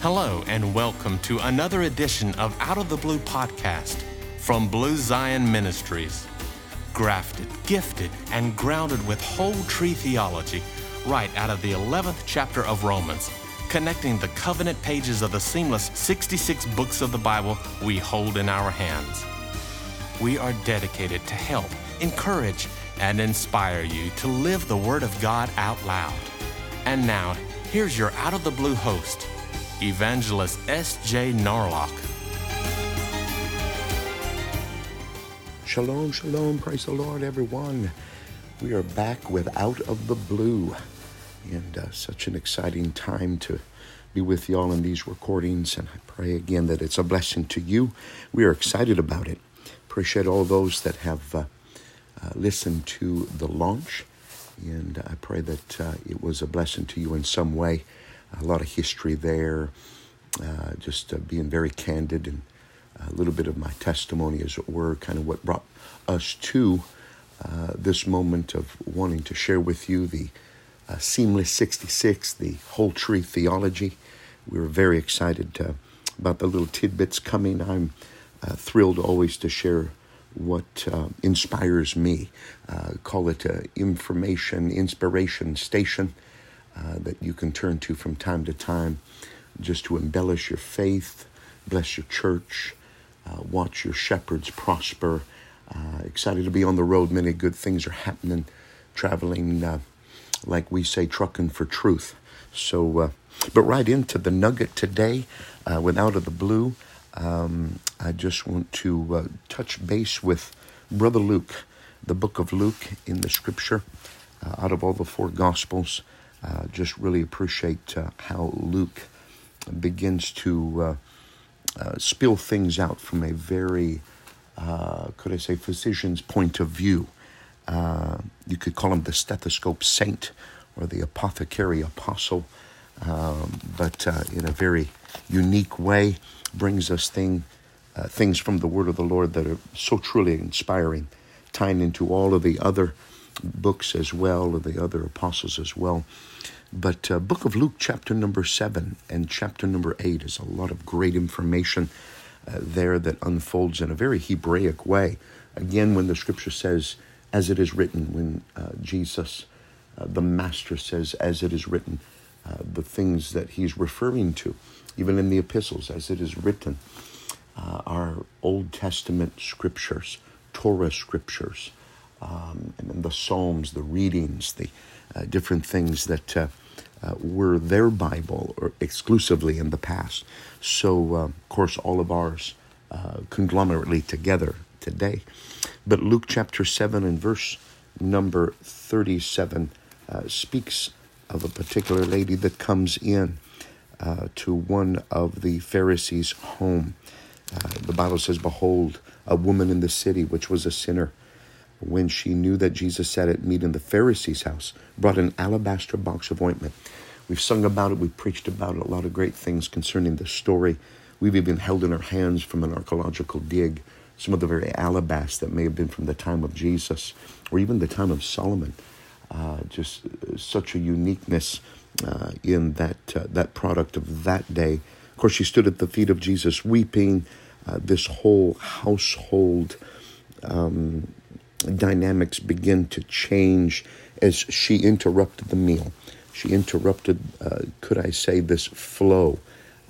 Hello and welcome to another edition of Out of the Blue podcast from Blue Zion Ministries. Grafted, gifted, and grounded with whole tree theology right out of the 11th chapter of Romans, connecting the covenant pages of the seamless 66 books of the Bible we hold in our hands. We are dedicated to help, encourage, and inspire you to live the Word of God out loud. And now, here's your Out of the Blue host, Evangelist S.J. Norlock. Shalom, shalom, praise the Lord, everyone. We are back with Out of the Blue. And such an exciting time to be with y'all in these recordings. And I pray again that it's a blessing to you. We are excited about it. Appreciate all those that have listened to the launch. And I pray that it was a blessing to you in some way. A lot of history there. Just being very candid and a little bit of my testimony, as it were, kind of what brought us to this moment of wanting to share with you the Seamless 66, the whole tree theology. We're very excited about the little tidbits coming. I'm thrilled always to share what inspires me. Call it an inspiration station that you can turn to from time to time just to embellish your faith, bless your church, watch your shepherds prosper. Excited to be on the road. Many good things are happening, traveling, like we say, trucking for truth. So, but right into the nugget today, with Out of the Blue, I just want to touch base with Brother Luke, the book of Luke in the scripture, out of all the four gospels. Just really appreciate how Luke begins to spill things out from a very, could I say, physician's point of view. You could call him the stethoscope saint or the apothecary apostle, but in a very unique way brings us things from the word of the Lord that are so truly inspiring, tying into all of the other books as well, or the other apostles as well. But book of Luke, chapter number 7 and chapter number 8 is a lot of great information there that unfolds in a very Hebraic way. Again, when the scripture says, as it is written, when Jesus, the Master, says, as it is written, the things that he's referring to, even in the epistles, as it is written, our Old Testament scriptures, Torah scriptures, and then the Psalms, the readings, the different things that were their Bible or exclusively in the past. So, of course, all of ours conglomerately together today. But Luke chapter 7 and verse number 37 speaks of a particular lady that comes in to one of the Pharisees' home. The Bible says, "Behold, a woman in the city, which was a sinner, when she knew that Jesus sat at meat in the Pharisee's house, brought an alabaster box of ointment." We've sung about it. We've preached about it. A lot of great things concerning this story. We've even held in our hands from an archaeological dig some of the very alabaster that may have been from the time of Jesus or even the time of Solomon. Just such a uniqueness in that product of that day. Of course, she stood at the feet of Jesus weeping. This whole household dynamics begin to change as she interrupted the meal. She interrupted, could I say, this flow.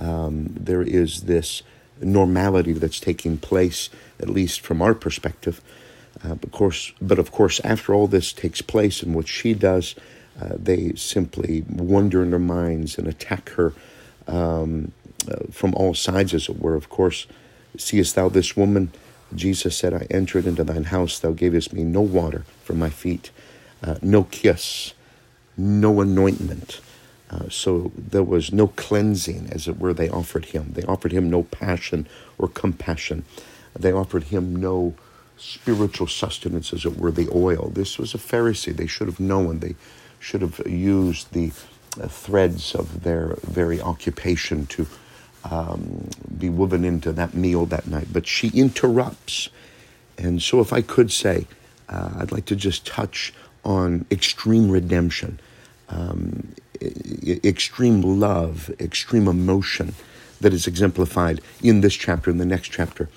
There is this normality that's taking place, at least from our perspective. But of course, after all this takes place and what she does, they simply wonder in their minds and attack her from all sides, as it were. Of course, "Seest thou this woman?" Jesus said, "I entered into thine house. Thou gavest me no water for my feet," no kiss, no anointment. So there was no cleansing, as it were, they offered him. They offered him no passion or compassion. They offered him no spiritual sustenance, as it were, the oil. This was a Pharisee. They should have known. They should have used the threads of their very occupation to be woven into that meal that night. But she interrupts. And so if I could say, I'd like to just touch on extreme redemption. extreme love, extreme emotion that is exemplified in this chapter, in the next chapter.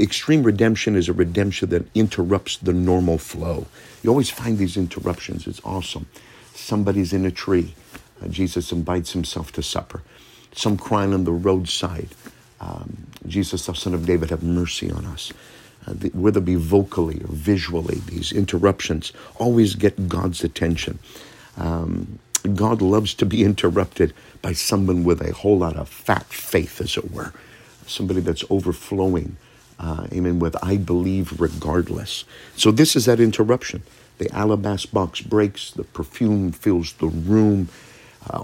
Extreme redemption is a redemption that interrupts the normal flow. You always find these interruptions. It's awesome. Somebody's in a tree. Jesus invites himself to supper. Some crying on the roadside. Jesus, the Son of David, have mercy on us. Whether it be vocally or visually, these interruptions always get God's attention. God loves to be interrupted by someone with a whole lot of fat faith, as it were. Somebody that's overflowing, amen, with I believe regardless. So this is that interruption. The alabaster box breaks, the perfume fills the room.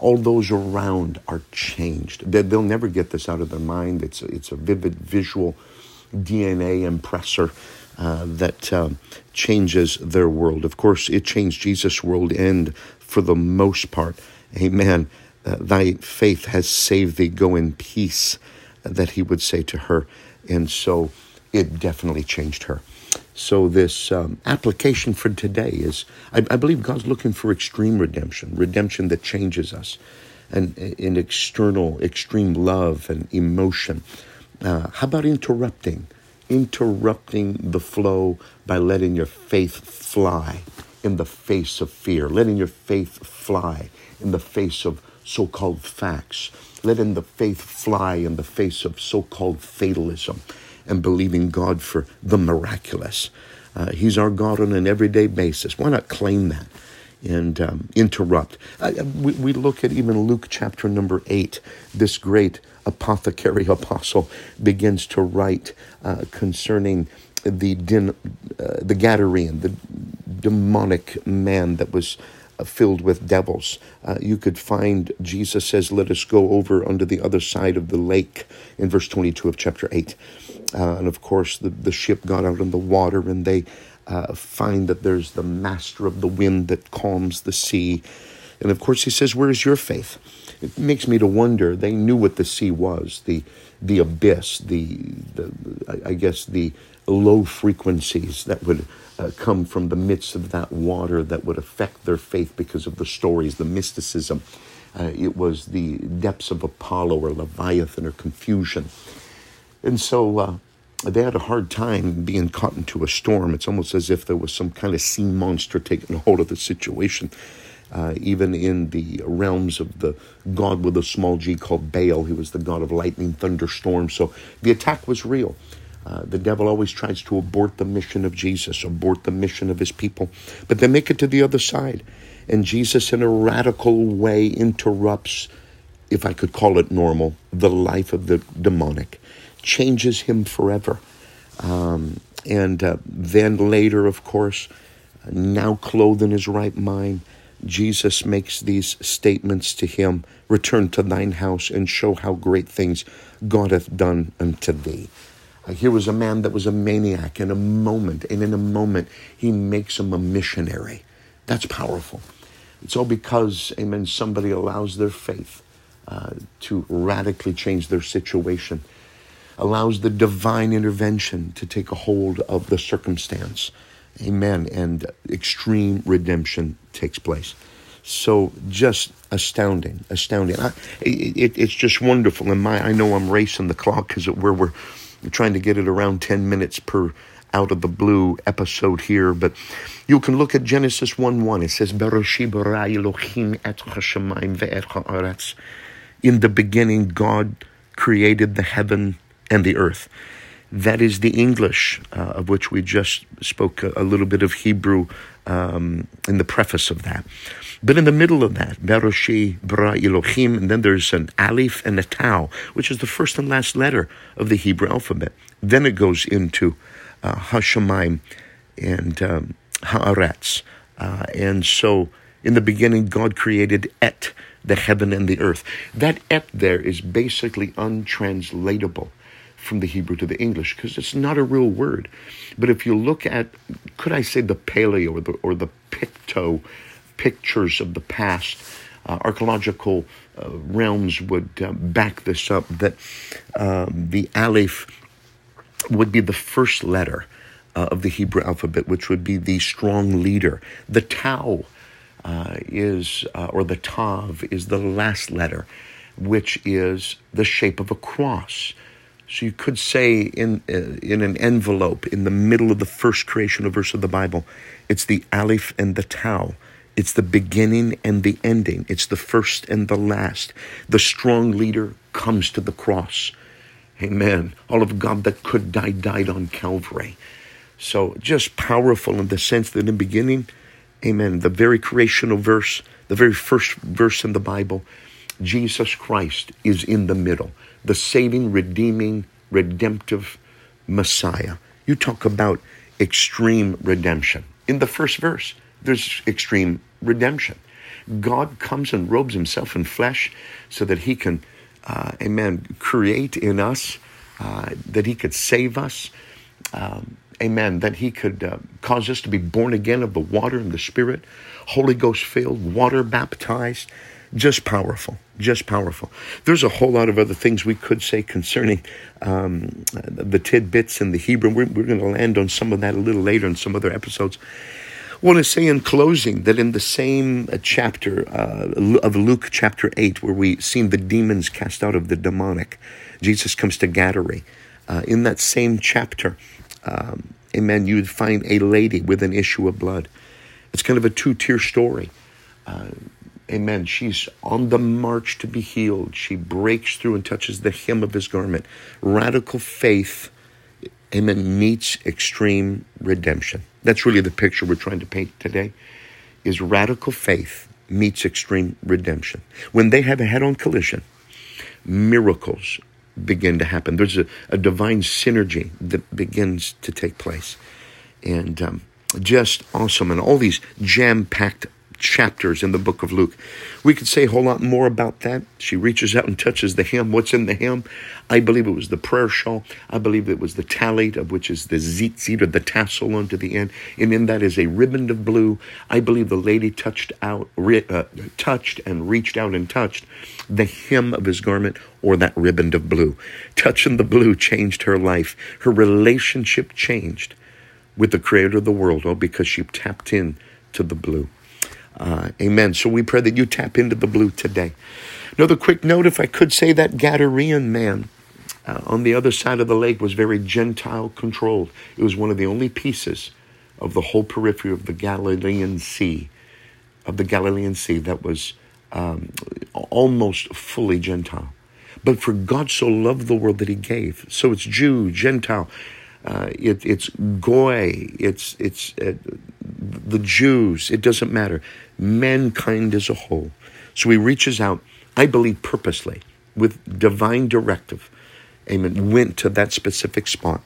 All those around are changed. They'll never get this out of their mind. It's a vivid visual DNA impressor that changes their world. Of course, it changed Jesus' world, and for the most part, amen, thy faith has saved thee, go in peace, that he would say to her. And so it definitely changed her. So this application for today is, I believe God's looking for extreme redemption, redemption that changes us, and in external, extreme love and emotion. How about interrupting the flow by letting your faith fly in the face of fear, letting your faith fly in the face of so-called facts, letting the faith fly in the face of so-called fatalism, and believing God for the miraculous. He's our God on an everyday basis. Why not claim that and interrupt? We look at even Luke chapter number 8. This great apothecary apostle begins to write concerning the Gadarene, the demonic man that was filled with devils. You could find Jesus says, let us go over unto the other side of the lake in verse 22 of chapter 8. And of course, the ship got out on the water, and they find that there's the master of the wind that calms the sea. And of course, he says, where is your faith? It makes me to wonder. They knew what the sea was, the abyss, I guess the low frequencies that would come from the midst of that water that would affect their faith because of the stories, the mysticism. It was the depths of Apollo or Leviathan or confusion. And so they had a hard time being caught into a storm. It's almost as if there was some kind of sea monster taking hold of the situation. Even in the realms of the god with a small g called Baal, he was the god of lightning, thunderstorm. So the attack was real. The devil always tries to abort the mission of Jesus, abort the mission of his people. But they make it to the other side. And Jesus, in a radical way, interrupts, if I could call it normal, the life of the demonic, changes him forever. And then later, of course, now clothed in his right mind, Jesus makes these statements to him, return to thine house and show how great things God hath done unto thee. Here was a man that was a maniac in a moment, and in a moment he makes him a missionary. That's powerful. It's all because, amen, somebody allows their faith to radically change their situation, allows the divine intervention to take a hold of the circumstance. Amen. And extreme redemption takes place. So just astounding. It's just wonderful. And I know I'm racing the clock because we're trying to get it around 10 minutes per Out of the Blue episode here. But you can look at Genesis 1:1. It says, Bereshit bara Elohim et hashamayim ve et haaretz. In the beginning, God created the heaven and the earth. That is the English, of which we just spoke a little bit of Hebrew in the preface of that. But in the middle of that, Bereshit bara Elohim, and then there's an Aleph and a Tau, which is the first and last letter of the Hebrew alphabet. Then it goes into Hashamayim and Haaretz. And so in the beginning, God created Et, the heaven and the earth. That Et there is basically untranslatable from the Hebrew to the English, because it's not a real word. But if you look at, could I say, the paleo or the picto pictures of the past, archaeological realms would back this up, that the Aleph would be the first letter of the Hebrew alphabet, which would be the strong leader. The Tau or the Tav is the last letter, which is the shape of a cross. So you could say in an envelope, in the middle of the first creation verse of the Bible, it's the Aleph and the Tau. It's the beginning and the ending. It's the first and the last. The strong leader comes to the cross. Amen. All of God that could die, died on Calvary. So just powerful in the sense that in the beginning, amen, the very creational verse, the very first verse in the Bible, Jesus Christ is in the middle, the saving, redeeming, redemptive Messiah. You talk about extreme redemption. In the first verse, there's extreme redemption. God comes and robes himself in flesh so that he can, create in us, that he could save us, that he could cause us to be born again of the water and the Spirit, Holy Ghost filled, water baptized. Just powerful, just powerful. There's a whole lot of other things we could say concerning the tidbits in the Hebrew. We're going to land on some of that a little later in some other episodes. I want to say in closing that in the same chapter of Luke chapter 8, where we've seen the demons cast out of the demonic, Jesus comes to Gadarene. In that same chapter, you'd find a lady with an issue of blood. It's kind of a two-tier story. She's on the march to be healed. She breaks through and touches the hem of his garment. Radical faith, meets extreme redemption. That's really the picture we're trying to paint today, is radical faith meets extreme redemption. When they have a head-on collision, miracles begin to happen. There's a divine synergy that begins to take place. And just awesome. And all these jam-packed chapters in the book of Luke. We could say a whole lot more about that. She reaches out and touches the hem. What's in the hem? I believe it was the prayer shawl. I believe it was the talit, of which is the tzitzit, or the tassel unto the end. And in that is a ribbon of blue. I believe the lady reached out and touched the hem of his garment, or that ribbon of blue. Touching the blue changed her life. Her relationship changed with the creator of the world, because she tapped in to the blue. So we pray that you tap into the blue today. Another quick note, if I could say, that Gadarene man on the other side of the lake was very Gentile controlled. It was one of the only pieces of the whole periphery of the Galilean Sea, that was almost fully Gentile. But for God so loved the world that he gave. So it's Jew, Gentile, it's Goy, it's the Jews, it doesn't matter. Mankind as a whole. So he reaches out, I believe purposely, with divine directive, went to that specific spot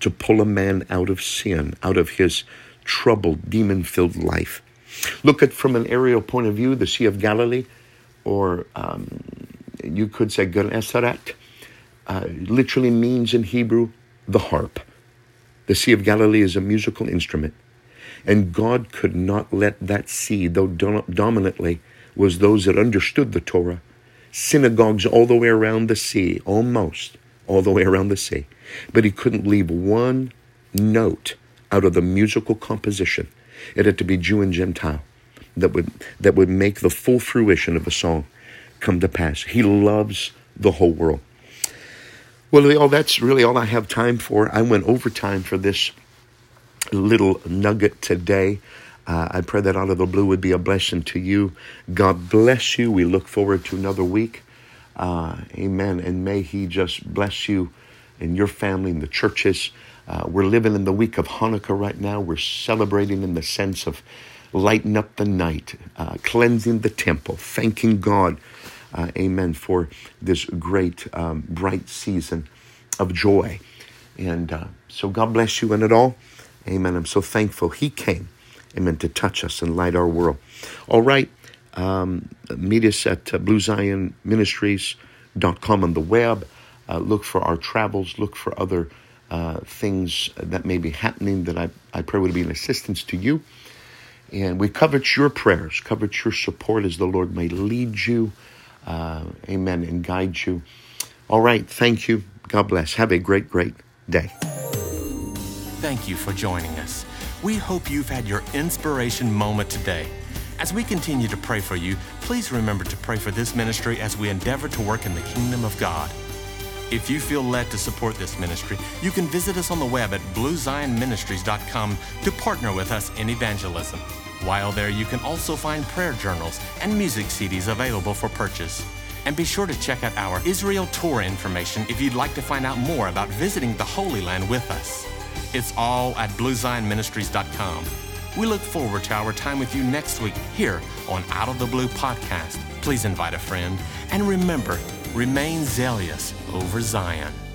to pull a man out of sin, out of his troubled, demon-filled life. Look at, from an aerial point of view, the Sea of Galilee, or you could say Gennesaret, literally means in Hebrew, the harp. The Sea of Galilee is a musical instrument. And God could not let that sea, though dominantly was those that understood the Torah, synagogues all the way around the sea, almost all the way around the sea. But he couldn't leave one note out of the musical composition. It had to be Jew and Gentile that would make the full fruition of a song come to pass. He loves the whole world. Well, that's really all I have time for. I went overtime for this little nugget today. I pray that Out of the Blue would be a blessing to you. God bless you. We look forward to another week. Amen. And may he just bless you and your family and the churches. We're living in the week of Hanukkah right now. We're celebrating in the sense of lighting up the night, cleansing the temple, thanking God, for this great, bright season of joy. And so God bless you in it all. Amen. I'm so thankful he came, amen, to touch us and light our world. All right. Meet us at BlueZionMinistries.com on the web. Look for our travels. Look for other things that may be happening that I pray would be an assistance to you. And we covet your prayers, covet your support as the Lord may lead you, and guide you. All right. Thank you. God bless. Have a great, great day. Thank you for joining us. We hope you've had your inspiration moment today. As we continue to pray for you, please remember to pray for this ministry as we endeavor to work in the kingdom of God. If you feel led to support this ministry, you can visit us on the web at bluezionministries.com to partner with us in evangelism. While there, you can also find prayer journals and music CDs available for purchase. And be sure to check out our Israel tour information if you'd like to find out more about visiting the Holy Land with us. It's all at bluezionministries.com. We look forward to our time with you next week here on Out of the Blue podcast. Please invite a friend, and remember, remain zealous over Zion.